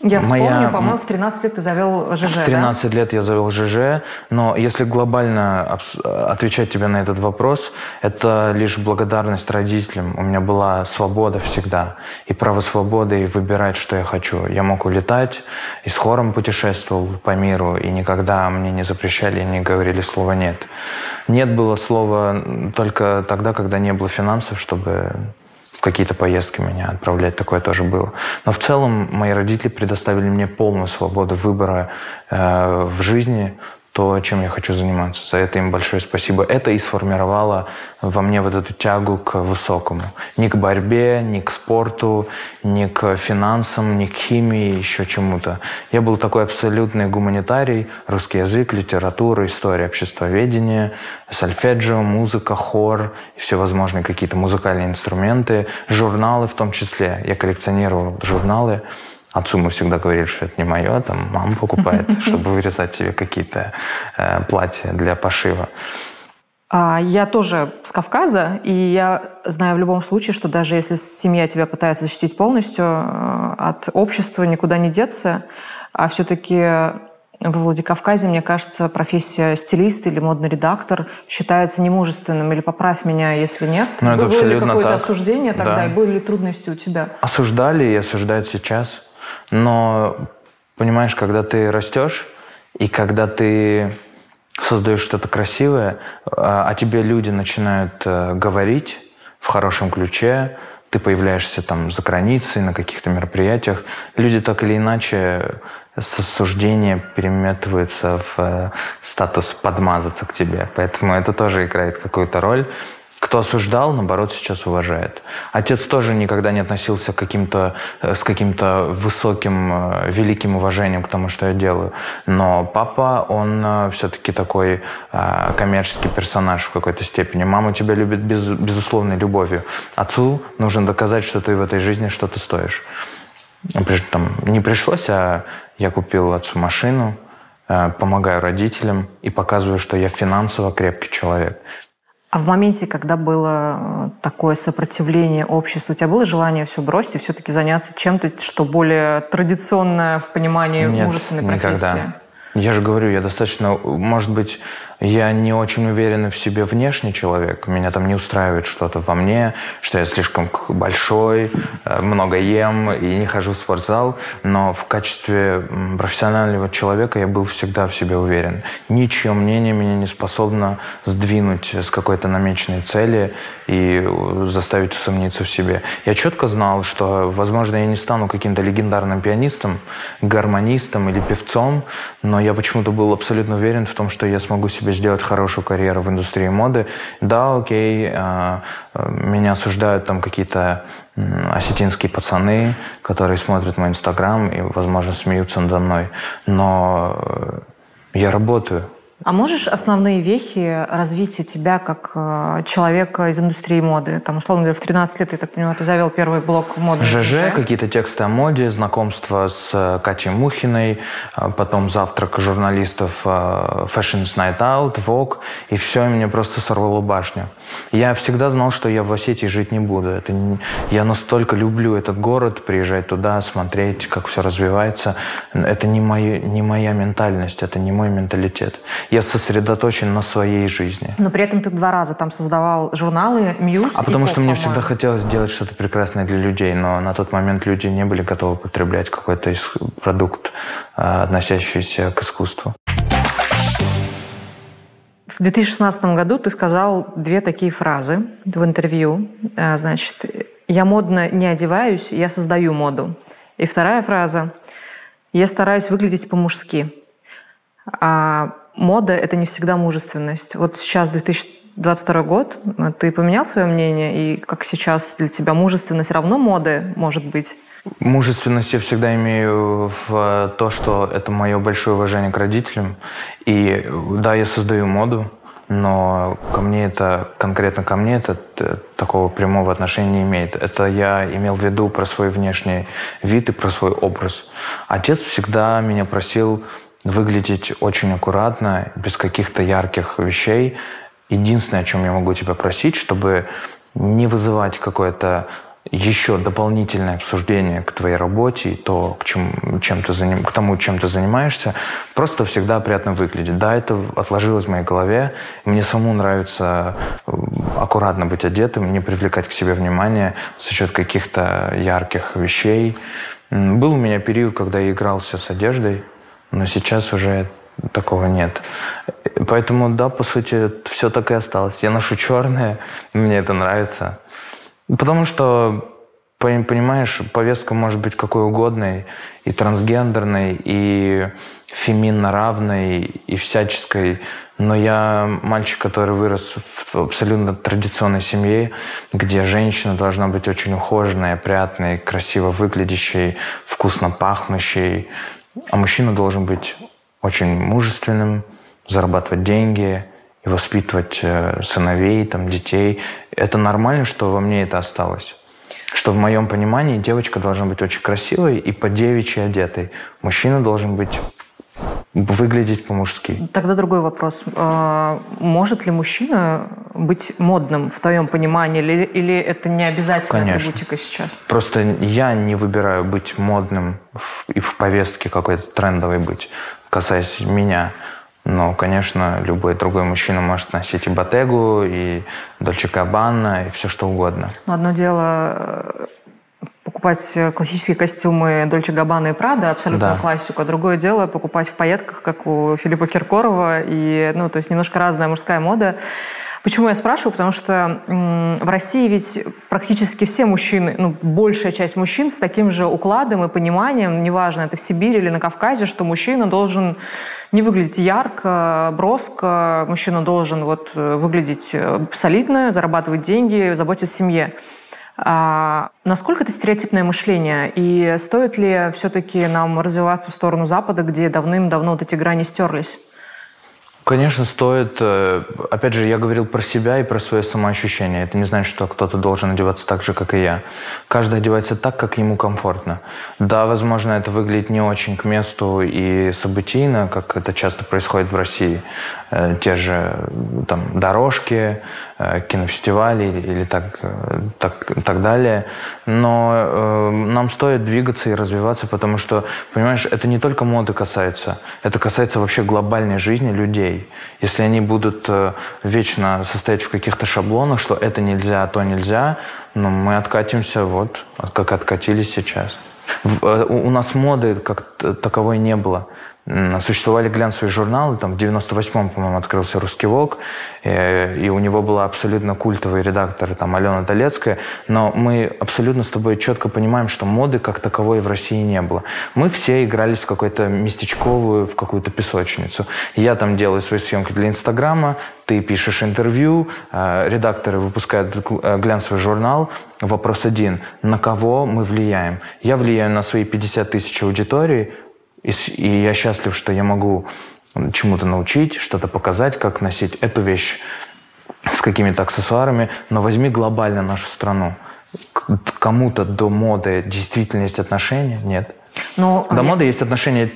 Я вспомню, по-моему, в 13 лет ты завел ЖЖ, да? В 13 лет я завел ЖЖ, но если глобально отвечать тебе на этот вопрос, это лишь благодарность родителям. У меня была свобода всегда, и право свободы, и выбирать, что я хочу. Я мог улетать, и с хором путешествовал по миру, и никогда мне не запрещали, и не говорили слово «нет». «Нет» было слово только тогда, когда не было финансов, чтобы... какие-то поездки меня отправлять, такое тоже было. Но в целом мои родители предоставили мне полную свободу выбора в жизни, то, чем я хочу заниматься. За это им большое спасибо. Это и сформировало во мне вот эту тягу к высокому. Ни к борьбе, ни к спорту, ни к финансам, ни к химии, еще чему-то. Я был такой абсолютный гуманитарий. Русский язык, литература, история, обществоведение, сольфеджио, музыка, хор, всевозможные какие-то музыкальные инструменты, журналы в том числе. Я коллекционировал журналы. Отцу мы всегда говорили, что это не мое, там мама покупает, чтобы вырезать себе какие-то платья для пошива. Я тоже с Кавказа, и я знаю в любом случае, что даже если семья тебя пытается защитить полностью, от общества никуда не деться, а все-таки во Владикавказе, мне кажется, профессия стилист или модный редактор считается немужественным. Или поправь меня, если нет. Но это было ли какое-то осуждение тогда, да. И были ли трудности у тебя? Осуждали и осуждают сейчас. Но, понимаешь, когда ты растешь, и когда ты создаешь что-то красивое, о тебе люди начинают говорить в хорошем ключе, ты появляешься там за границей, на каких-то мероприятиях, люди так или иначе с осуждения переметываются в статус «подмазаться к тебе». Поэтому это тоже играет какую-то роль. Кто осуждал, наоборот, сейчас уважает. Отец тоже никогда не относился с каким-то высоким, великим уважением к тому, что я делаю. Но папа, он все-таки такой коммерческий персонаж в какой-то степени. Мама тебя любит безусловной любовью. Отцу нужно доказать, что ты в этой жизни что-то стоишь. Там, не пришлось, а я купил отцу машину, помогаю родителям и показываю, что я финансово крепкий человек. А в моменте, когда было такое сопротивление обществу, у тебя было желание все бросить и все-таки заняться чем-то, что более традиционное в понимании мужественной профессии? Никогда. Я же говорю, я достаточно, может быть, я не очень уверенный в себе внешний человек. Меня там не устраивает что-то во мне, что я слишком большой, много ем и не хожу в спортзал. Но в качестве профессионального человека я был всегда в себе уверен. Ничье мнение меня не способно сдвинуть с какой-то намеченной цели и заставить усомниться в себе. Я четко знал, что, возможно, я не стану каким-то легендарным пианистом, гармонистом или певцом, но я почему-то был абсолютно уверен в том, что я смогу себе сделать хорошую карьеру в индустрии моды. Да, окей, меня осуждают там какие-то осетинские пацаны, которые смотрят мой Инстаграм и, возможно, смеются надо мной. Но я работаю. А можешь основные вехи развития тебя как человека из индустрии моды? Там, условно говоря, в 13 лет, я так понимаю, ты завел первый блог моды. ЖЖ, какие-то тексты о моде, знакомство с Катей Мухиной, потом завтрак журналистов Fashion's Night Out, Vogue, и все, и мне просто сорвало башню. Я всегда знал, что я в Осетии жить не буду. Я настолько люблю этот город, приезжать туда, смотреть, как все развивается. Это не моя ментальность, это не мой менталитет. Я сосредоточен на своей жизни. Но при этом ты 2 раза там создавал журналы, Мьюз. А потому что мне всегда хотелось сделать что-то прекрасное для людей, но на тот момент люди не были готовы потреблять какой-то продукт, относящийся к искусству. В 2016 году ты сказал 2 такие фразы в интервью. Значит, я модно не одеваюсь, я создаю моду. И 2-я фраза, я стараюсь выглядеть по-мужски. Мода – это не всегда мужественность. Вот сейчас, 2022 год, ты поменял свое мнение? И как сейчас для тебя мужественность равно моде, может быть? Мужественность я всегда имею в то, что это мое большое уважение к родителям. И да, я создаю моду, но ко мне это, конкретно ко мне это такого прямого отношения не имеет. Это я имел в виду про свой внешний вид и про свой образ. Отец всегда меня просил выглядеть очень аккуратно, без каких-то ярких вещей. Единственное, о чем я могу тебя просить, чтобы не вызывать какое-то еще дополнительное обсуждение к твоей работе и то, к тому, чем ты занимаешься, просто всегда приятно выглядит. Да, это отложилось в моей голове. Мне самому нравится аккуратно быть одетым, не привлекать к себе внимания за счет каких-то ярких вещей. Был у меня период, когда я игрался с одеждой, но сейчас уже такого нет. Поэтому, да, по сути, все так и осталось. Я ношу черное, мне это нравится. Потому что, понимаешь, повестка может быть какой угодной, и трансгендерной, и феминно равной, и всяческой. Но я мальчик, который вырос в абсолютно традиционной семье, где женщина должна быть очень ухоженной, опрятной, красиво выглядящей, вкусно пахнущей. А мужчина должен быть очень мужественным, зарабатывать деньги и воспитывать сыновей, там, детей. Это нормально, что во мне это осталось. Что в моем понимании девочка должна быть очень красивой и по-девичьи одетой. Мужчина должен быть выглядеть по-мужски. Тогда другой вопрос. Может ли мужчина быть модным в твоем понимании? Или это не обязательная атрибутика сейчас? Просто я не выбираю быть модным и в повестке какой-то трендовой быть, касаясь меня. Но, конечно, любой другой мужчина может носить и Bottega, и Дольче Габбана, и все что угодно. Одно дело покупать классические костюмы Дольче Габбана и Прада, абсолютно классику, а другое дело покупать в пайетках, как у Филиппа Киркорова, и, ну, то есть немножко разная мужская мода. Почему я спрашиваю? Потому что в России ведь практически все мужчины, ну, большая часть мужчин с таким же укладом и пониманием, неважно, это в Сибири или на Кавказе, что мужчина должен не выглядеть ярко, броско, мужчина должен вот выглядеть солидно, зарабатывать деньги, заботиться о семье. А насколько это стереотипное мышление? И стоит ли все-таки нам развиваться в сторону Запада, где давным-давно вот эти грани стерлись? Конечно, стоит. Опять же, я говорил про себя и про свое самоощущение. Это не значит, что кто-то должен одеваться так же, как и я. Каждый одевается так, как ему комфортно. Да, возможно, это выглядит не очень к месту и событийно, как это часто происходит в России. Те же там, дорожки, кинофестивали или так далее. Но нам стоит двигаться и развиваться, потому что, понимаешь, это не только моды касается. Это касается вообще глобальной жизни людей. Если они будут вечно состоять в каких-то шаблонах, что это нельзя, а то нельзя, ну, мы откатимся вот, как откатились сейчас. У нас моды как таковой не было. Существовали глянцевые журналы, там в 98-м, по-моему, открылся «Русский Вог», и у него была абсолютно культовая редактор, там, Алена Долецкая, но мы абсолютно с тобой четко понимаем, что моды как таковой в России не было. Мы все игрались в какую-то местечковую, в какую-то песочницу. Я там делаю свои съемки для Инстаграма, ты пишешь интервью, редакторы выпускают глянцевый журнал. Вопрос один – на кого мы влияем? Я влияю на свои 50 тысяч аудиторий, и я счастлив, что я могу чему-то научить, что-то показать, как носить эту вещь с какими-то аксессуарами. Но возьми глобально нашу страну. Кому-то до моды действительно есть отношения? Нет. Но до моды есть отношение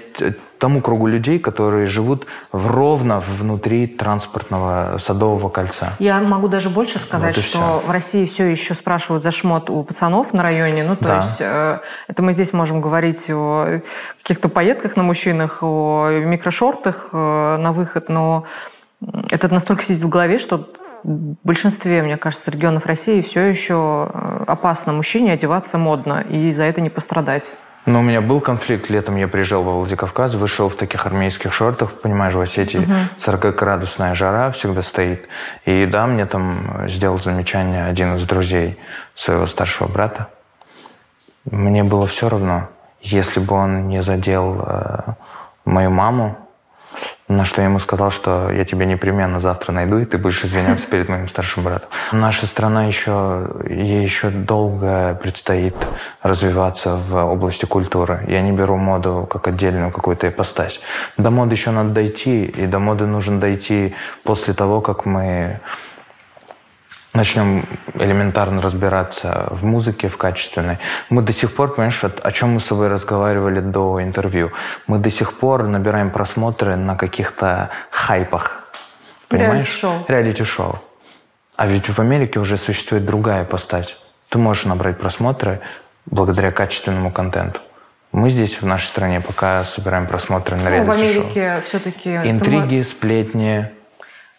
тому кругу людей, которые живут ровно внутри транспортного Садового кольца. Я могу даже больше сказать, вот что все. В России все еще спрашивают за шмот у пацанов на районе. Ну, то есть это мы здесь можем говорить о каких-то пайетках на мужчинах, о микрошортах на выход, но это настолько сидит в голове, что в большинстве, мне кажется, регионов России все еще опасно мужчине одеваться модно и за это не пострадать. Но у меня был конфликт. Летом я приезжал во Владикавказ, вышел в таких армейских шортах, понимаешь, в Осетии 40-градусная жара всегда стоит. И да, мне там сделал замечание один из друзей своего старшего брата. Мне было все равно, если бы он не задел мою маму, На что я ему сказал, что я тебя непременно завтра найду, и ты будешь извиняться перед моим старшим братом. Наша страна еще, ей еще долго предстоит развиваться в области культуры. Я не беру моду как отдельную какую-то ипостась. До моды еще надо дойти, и до моды нужно дойти после того, как мы начнем элементарно разбираться в музыке, в качественной. Мы до сих пор, понимаешь, вот о чем мы с собой разговаривали до интервью, мы до сих пор набираем просмотры на каких-то хайпах. Понимаешь? Реалити-шоу. А ведь в Америке уже существует другая ипостась. Ты можешь набрать просмотры благодаря качественному контенту. Мы здесь, в нашей стране, пока собираем просмотры на реалити-шоу. В Америке все-таки... Интриги, сплетни...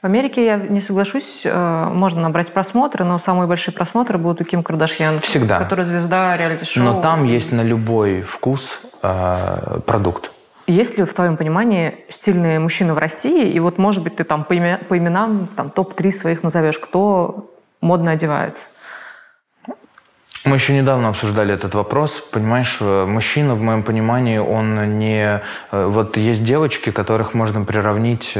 В Америке, я не соглашусь, можно набрать просмотры, но самые большие просмотры будут у Ким Кардашьян. Всегда. Которая звезда реалити-шоу. Но там есть на любой вкус продукт. Есть ли, в твоем понимании, стильные мужчины в России? И вот, может быть, ты там по именам там, топ-3 своих назовешь, кто модно одевается? Мы еще недавно обсуждали этот вопрос. Понимаешь, мужчина, в моем понимании, он не... Вот есть девочки, которых можно приравнить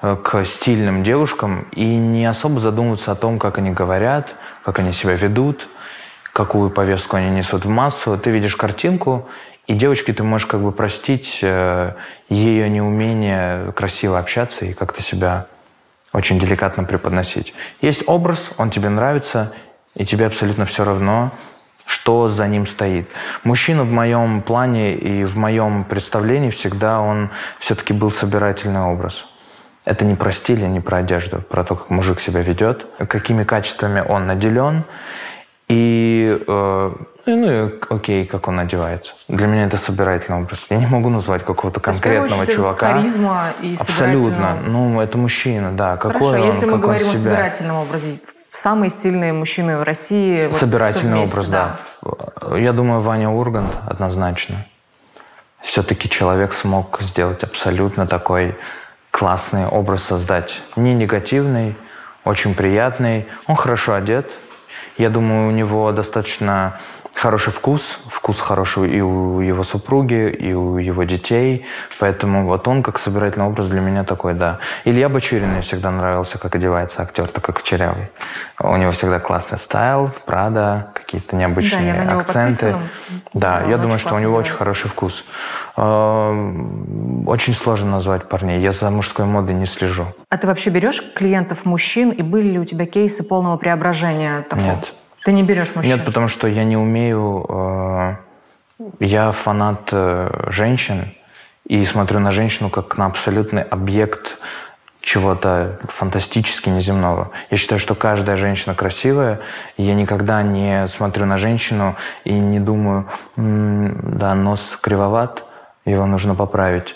к стильным девушкам и не особо задумываться о том, как они говорят, как они себя ведут, какую повестку они несут в массу. Ты видишь картинку, и девочке ты можешь как бы простить ее неумение красиво общаться и как-то себя очень деликатно преподносить. Есть образ, он тебе нравится, и тебе абсолютно все равно, что за ним стоит. Мужчина в моем плане и в моем представлении всегда он все-таки был собирательный образ. Это не про стиль, не про одежду, про то, как мужик себя ведет, какими качествами он наделен и, окей, как он одевается. Для меня это собирательный образ. Я не могу назвать какого-то конкретного чувака. Харизма и абсолютно. Ну, это мужчина, да. Какой Хорошо, он, если мы говорим о собирательном образе. Самые стильные мужчины в России. Собирательный вот образ, да. Я думаю, Ваня Ургант однозначно. Все-таки человек смог сделать абсолютно такой классный образ создать. Не негативный, очень приятный. Он хорошо одет. Я думаю, у него достаточно хороший вкус. Вкус хороший и у его супруги, и у его детей. Поэтому вот он как собирательный образ для меня такой, да. Илья Бачурин мне всегда нравился, как одевается актер, такой кучерявый. У него всегда классный стайл, Прада, какие-то необычные акценты. Да, я думаю, что у него очень хороший вкус. Очень сложно назвать парней. Я за мужской модой не слежу. А ты вообще берешь клиентов мужчин? И были ли у тебя кейсы полного преображения такого? Нет. Ты не берешь мужчин? Нет, потому что я не умею... я фанат женщин и смотрю на женщину как на абсолютный объект чего-то фантастически неземного. Я считаю, что каждая женщина красивая. Я никогда не смотрю на женщину и не думаю, да, нос кривоват, его нужно поправить.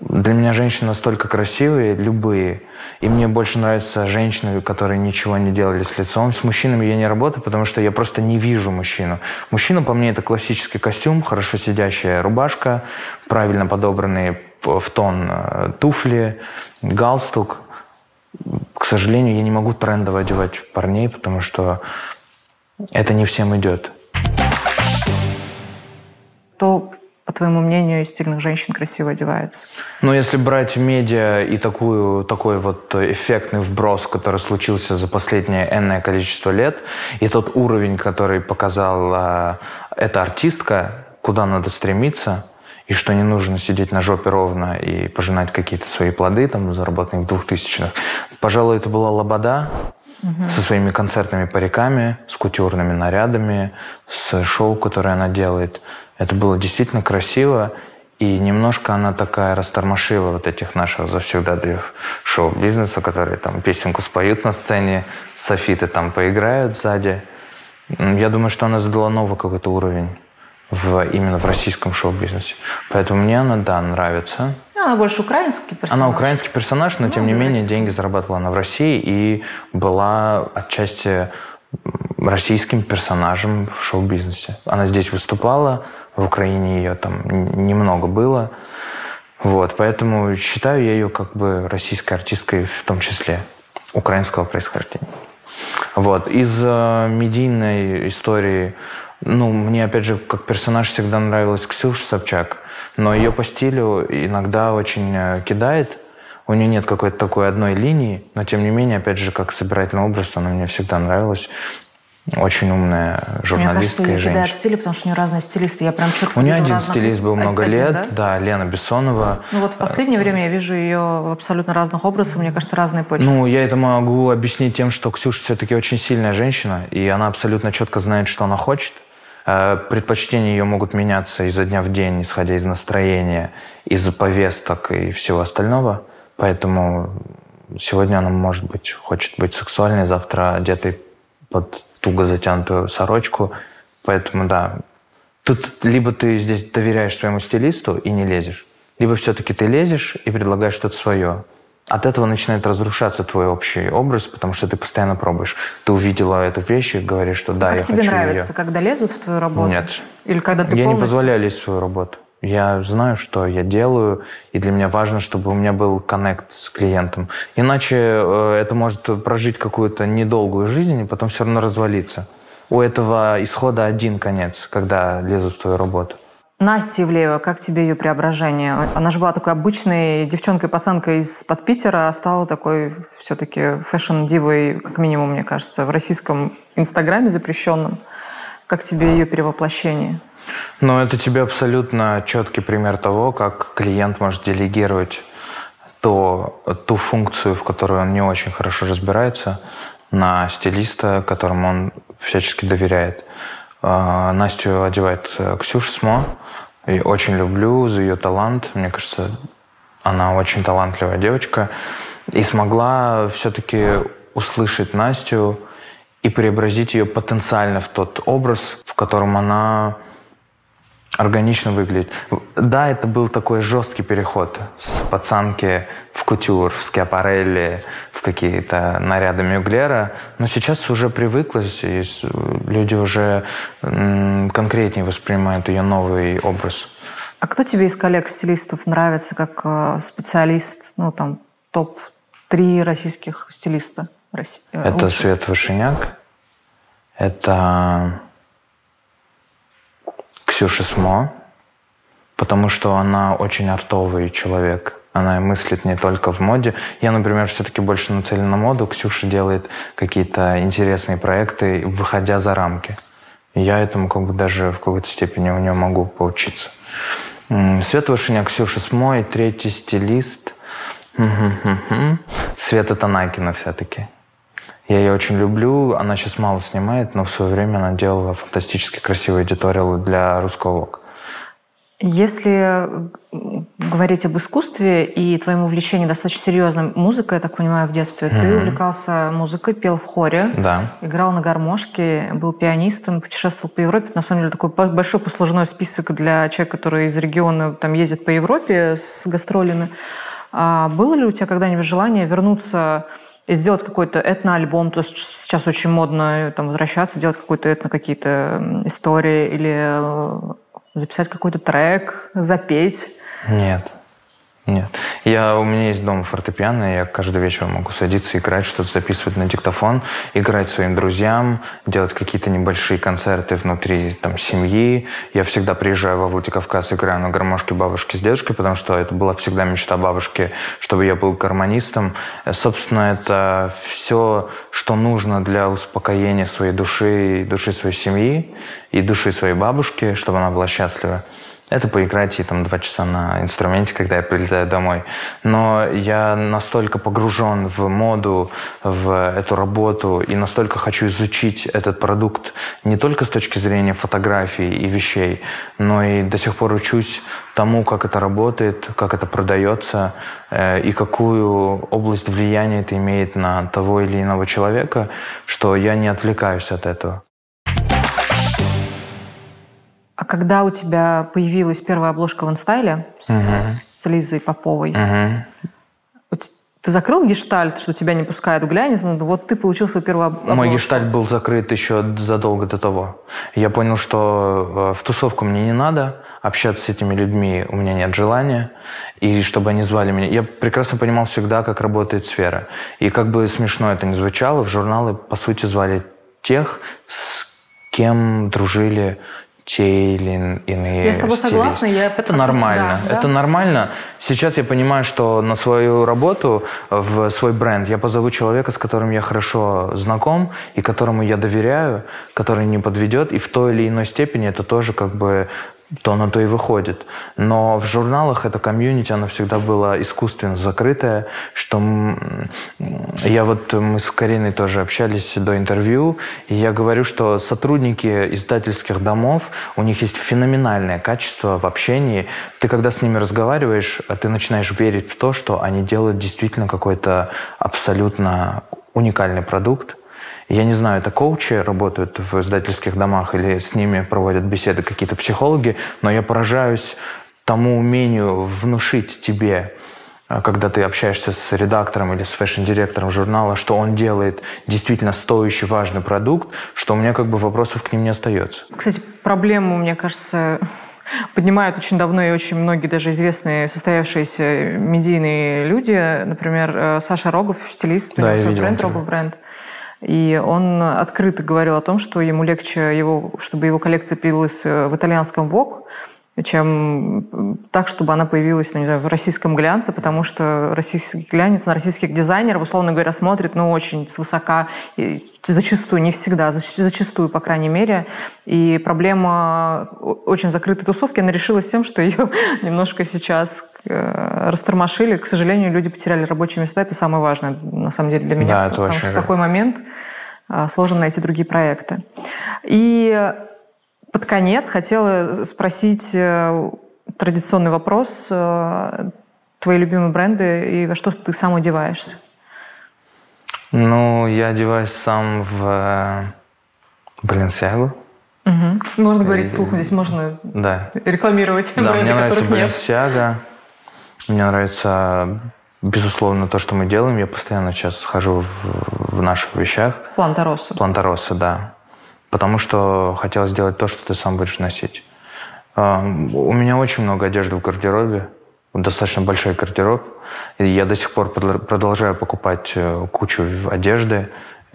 Для меня женщины настолько красивые, любые. И мне больше нравятся женщины, которые ничего не делали с лицом. С мужчинами я не работаю, потому что я просто не вижу мужчину. Мужчина, по мне, это классический костюм, хорошо сидящая рубашка, правильно подобранные в тон туфли, галстук. К сожалению, я не могу трендово одевать парней, потому что это не всем идет. То... По твоему мнению, из стильных женщин красиво одевается. Ну, если брать медиа и такой вот эффектный вброс, который случился за последнее энное количество лет, и тот уровень, который показала эта артистка, куда надо стремиться, и что не нужно сидеть на жопе ровно и пожинать какие-то свои плоды, там, заработанные в 2000-х. Пожалуй, это была Лобода. Со своими концертными париками, с кутюрными нарядами, с шоу, которое она делает. Это было действительно красиво, и немножко она такая растормошила вот этих наших завсегдатаев шоу-бизнеса, которые там песенку споют на сцене, софиты там поиграют сзади. Я думаю, что она задала новый какой-то уровень именно в российском шоу-бизнесе. Поэтому мне она, да, нравится. Она больше украинский персонаж. Она украинский персонаж, но, тем не менее, деньги зарабатывала она в России и была отчасти российским персонажем в шоу-бизнесе. Она здесь выступала, в Украине ее там немного было. Вот, поэтому считаю я ее как бы российской артисткой, в том числе украинского происхождения. Вот, из медийной истории... Ну, мне, опять же, как персонаж всегда нравилась Ксюша Собчак, но ее по стилю иногда очень кидает. у нее нет какой-то такой одной линии, но тем не менее, опять же, как собирательный образ, она мне всегда нравилась. Очень умная журналистская женщина. Мне кажется, стили, потому что у нее разные стилисты. Я прям чётко вижу один стилист был много лет, да, Лена Бессонова. Ну вот в последнее время я вижу ее в абсолютно разных образах, мне кажется, разные почвы. Ну, я это могу объяснить тем, что Ксюша все-таки очень сильная женщина, и она абсолютно четко знает, что она хочет. Предпочтения ее могут меняться изо дня в день, исходя из настроения, из повесток и всего остального. Поэтому сегодня она, может быть, хочет быть сексуальной, завтра одетой под туго затянутую сорочку. Поэтому, да, тут либо ты здесь доверяешь своему стилисту и не лезешь, либо все-таки ты лезешь и предлагаешь что-то свое. От этого начинает разрушаться твой общий образ, потому что ты постоянно пробуешь. Ты увидела эту вещь и говоришь, что да, я хочу ее. Тебе нравится, когда лезут в твою работу? Нет. Или когда ты полностью... Я не позволяю лезть в свою работу. Я знаю, что я делаю, и для меня важно, чтобы у меня был коннект с клиентом. Иначе это может прожить какую-то недолгую жизнь и потом все равно развалиться. У этого исхода один конец, когда лезут в твою работу. Настя Ивлеева, как тебе ее преображение? Она же была такой обычной девчонкой-пацанкой из-под Питера, а стала такой все-таки фэшн-дивой, как минимум, мне кажется, в российском Инстаграме запрещенном. Как тебе ее перевоплощение? Ну, это тебе абсолютно четкий пример того, как клиент может делегировать ту функцию, в которой он не очень хорошо разбирается, на стилиста, которому он всячески доверяет. Настю одевает Ксюша Смо. И очень люблю за ее талант. Мне кажется, она очень талантливая девочка. И смогла все-таки услышать Настю и преобразить ее потенциально в тот образ, в котором она органично выглядит. Да, это был такой жесткий переход с пацанки в кутюр, в скиапарелли, в какие-то наряды Мюглера, но сейчас уже привыклась, и люди уже конкретнее воспринимают ее новый образ. А кто тебе из коллег-стилистов нравится как специалист, ну там, топ-3 российских стилиста? Это Света Вышиняк, это Ксюша Смо, потому что она очень артовый человек. Она мыслит не только в моде. Я, например, все-таки больше нацелен на моду. Ксюша делает какие-то интересные проекты, выходя за рамки. Я этому как бы даже в какой-то степени у нее могу поучиться. Света Вышиняк, Ксюша Смо и третий стилист Света Танакина все-таки. Я ее очень люблю, она сейчас мало снимает, но в свое время она делала фантастически красивые эдиториалы для русского Vogue. Если говорить об искусстве и твоем увлечении достаточно серьезным, музыкой, я так понимаю, в детстве, ты увлекался музыкой, пел в хоре, играл на гармошке, был пианистом, путешествовал по Европе. Это, на самом деле, такой большой послужной список для человека, который из региона там, ездит по Европе с гастролями. А было ли у тебя когда-нибудь желание вернуться и сделать какой-то этноальбом? То есть сейчас очень модно там, возвращаться, делать какую-то какие-то истории или записать какой-то трек, запеть? Нет. Нет. У меня есть дома фортепиано, я каждый вечер могу садиться, играть, что-то записывать на диктофон, играть своим друзьям, делать какие-то небольшие концерты внутри там, семьи. Я всегда приезжаю во Владикавказ, играю на гармошке бабушки с дедушкой, потому что это была всегда мечта бабушки, чтобы я был гармонистом. Собственно, это все, что нужно для успокоения своей души, души своей семьи и души своей бабушки, чтобы она была счастлива. Это поиграть и там 2 часа на инструменте, когда я прилетаю домой. Но я настолько погружен в моду, в эту работу, и настолько хочу изучить этот продукт не только с точки зрения фотографий и вещей, но и до сих пор учусь тому, как это работает, как это продается, и какую область влияния это имеет на того или иного человека, что я не отвлекаюсь от этого. А когда у тебя появилась первая обложка в Инстайле с Лизой Поповой, ты закрыл гештальт, что тебя не пускают в глянец, но вот ты получил свою первую обложку? Мой гештальт был закрыт еще задолго до того. Я понял, что в тусовку мне не надо, общаться с этими людьми у меня нет желания, и чтобы они звали меня. Я прекрасно понимал всегда, как работает сфера. И как бы смешно это ни звучало, в журналы, по сути, звали тех, с кем дружили иные я с тобой согласна, я это нормально. Да, это нормально. Сейчас я понимаю, что на свою работу, в свой бренд я позову человека, с которым я хорошо знаком и которому я доверяю, который не подведет, и в той или иной степени это тоже как бы то на то и выходит. Но в журналах это комьюнити, оно всегда было искусственно закрытое, что мы с Кариной тоже общались до интервью, и я говорю, что сотрудники издательских домов, у них есть феноменальное качество в общении. Ты когда с ними разговариваешь, ты начинаешь верить в то, что они делают действительно какой-то абсолютно уникальный продукт. Я не знаю, это коучи работают в издательских домах или с ними проводят беседы какие-то психологи, но я поражаюсь тому умению внушить тебе, когда ты общаешься с редактором или с фэшн-директором журнала, что он делает действительно стоящий, важный продукт, что у меня как бы вопросов к ним не остается. Кстати, проблему, мне кажется, поднимают очень давно и очень многие даже известные состоявшиеся медийные люди. Например, Саша Рогов, стилист, да, у него свой бренд, Рогов бренд. И он открыто говорил о том, что ему легче, чтобы его коллекция появилась в итальянском Vogue, чем так, чтобы она появилась, ну, не знаю, в российском глянце, потому что российский глянец на российских дизайнеров, условно говоря, смотрит, ну, очень свысока, и зачастую, не всегда, зачастую, по крайней мере. И проблема очень закрытой тусовки, она решилась тем, что ее немножко сейчас растормошили. К сожалению, люди потеряли рабочие места, это самое важное, на самом деле, для меня, да, потому что в такой момент сложно найти другие проекты. И под конец хотела спросить традиционный вопрос. Твои любимые бренды и во что ты сам одеваешься? Ну, я одеваюсь сам в Баленсиагу. Угу. Можно говорить вслух, здесь можно рекламировать бренды, мне нравится Баленсиага. Мне нравится, безусловно, то, что мы делаем. Я постоянно сейчас хожу в наших вещах. Планта Россо. Планта Россо, да. Потому что хотел сделать то, что ты сам будешь носить. У меня очень много одежды в гардеробе, достаточно большой гардероб. И я до сих пор продолжаю покупать кучу одежды.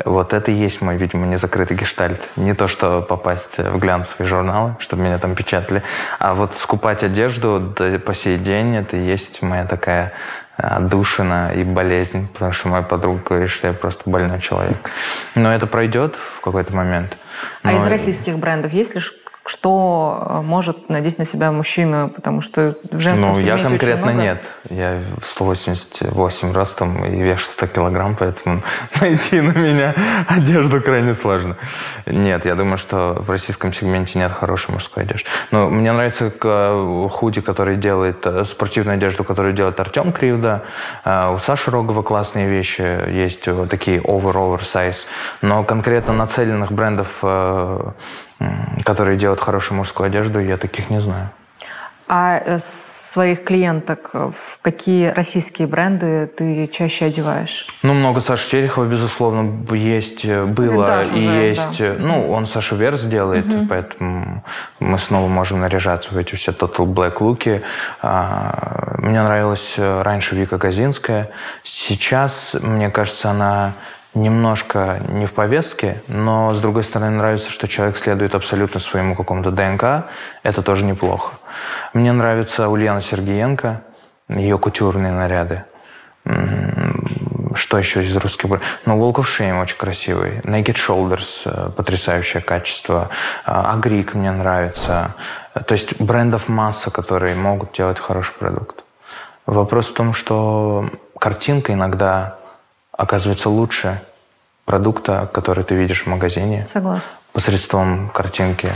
Вот это и есть мой, видимо, незакрытый гештальт. Не то, что попасть в глянцевые журналы, чтобы меня там печатали, а вот скупать одежду по сей день, это и есть моя такая отдушина и болезнь, потому что моя подруга говорит, что я просто больной человек. Но это пройдет в какой-то момент. А из российских брендов есть ли что может надеть на себя мужчина? Потому что в женском сегменте я конкретно нет. Я 188 ростом и вешу 100 килограмм, поэтому найти на меня одежду крайне сложно. Нет, я думаю, что в российском сегменте нет хорошей мужской одежды. Но мне нравится худи, который делает, спортивную одежду, которую делает Артем Кривда. У Саши Рогова классные вещи есть, вот такие оверсайз. Но конкретно нацеленных брендов, которые делают хорошую мужскую одежду, я таких не знаю. А своих клиенток в какие российские бренды ты чаще одеваешь? Ну, много Саши Терехова, безусловно, есть, было Даш и уже, есть. Да. Ну, он Сашу Верс делает, поэтому мы снова можем наряжаться в эти все Total Black луки. Мне нравилась раньше Вика Газинская. Сейчас, мне кажется, она немножко не в повестке, но, с другой стороны, нравится, что человек следует абсолютно своему какому-то ДНК. Это тоже неплохо. Мне нравится Ульяна Сергеенко, ее кутюрные наряды. Что еще из русских? Ну, Walk of Shame очень красивый. Naked Shoulders, потрясающее качество. Агрик мне нравится. То есть брендов масса, которые могут делать хороший продукт. Вопрос в том, что картинка иногда оказывается лучше продукта, который ты видишь в магазине. Согласна. Посредством картинки,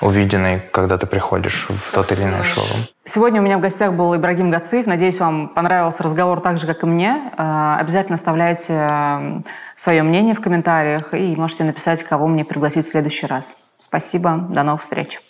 увиденной, когда ты приходишь в тот или иной шоурум. Сегодня у меня в гостях был Ибрагим Гатциев. Надеюсь, вам понравился разговор так же, как и мне. Обязательно оставляйте свое мнение в комментариях и можете написать, кого мне пригласить в следующий раз. Спасибо. До новых встреч.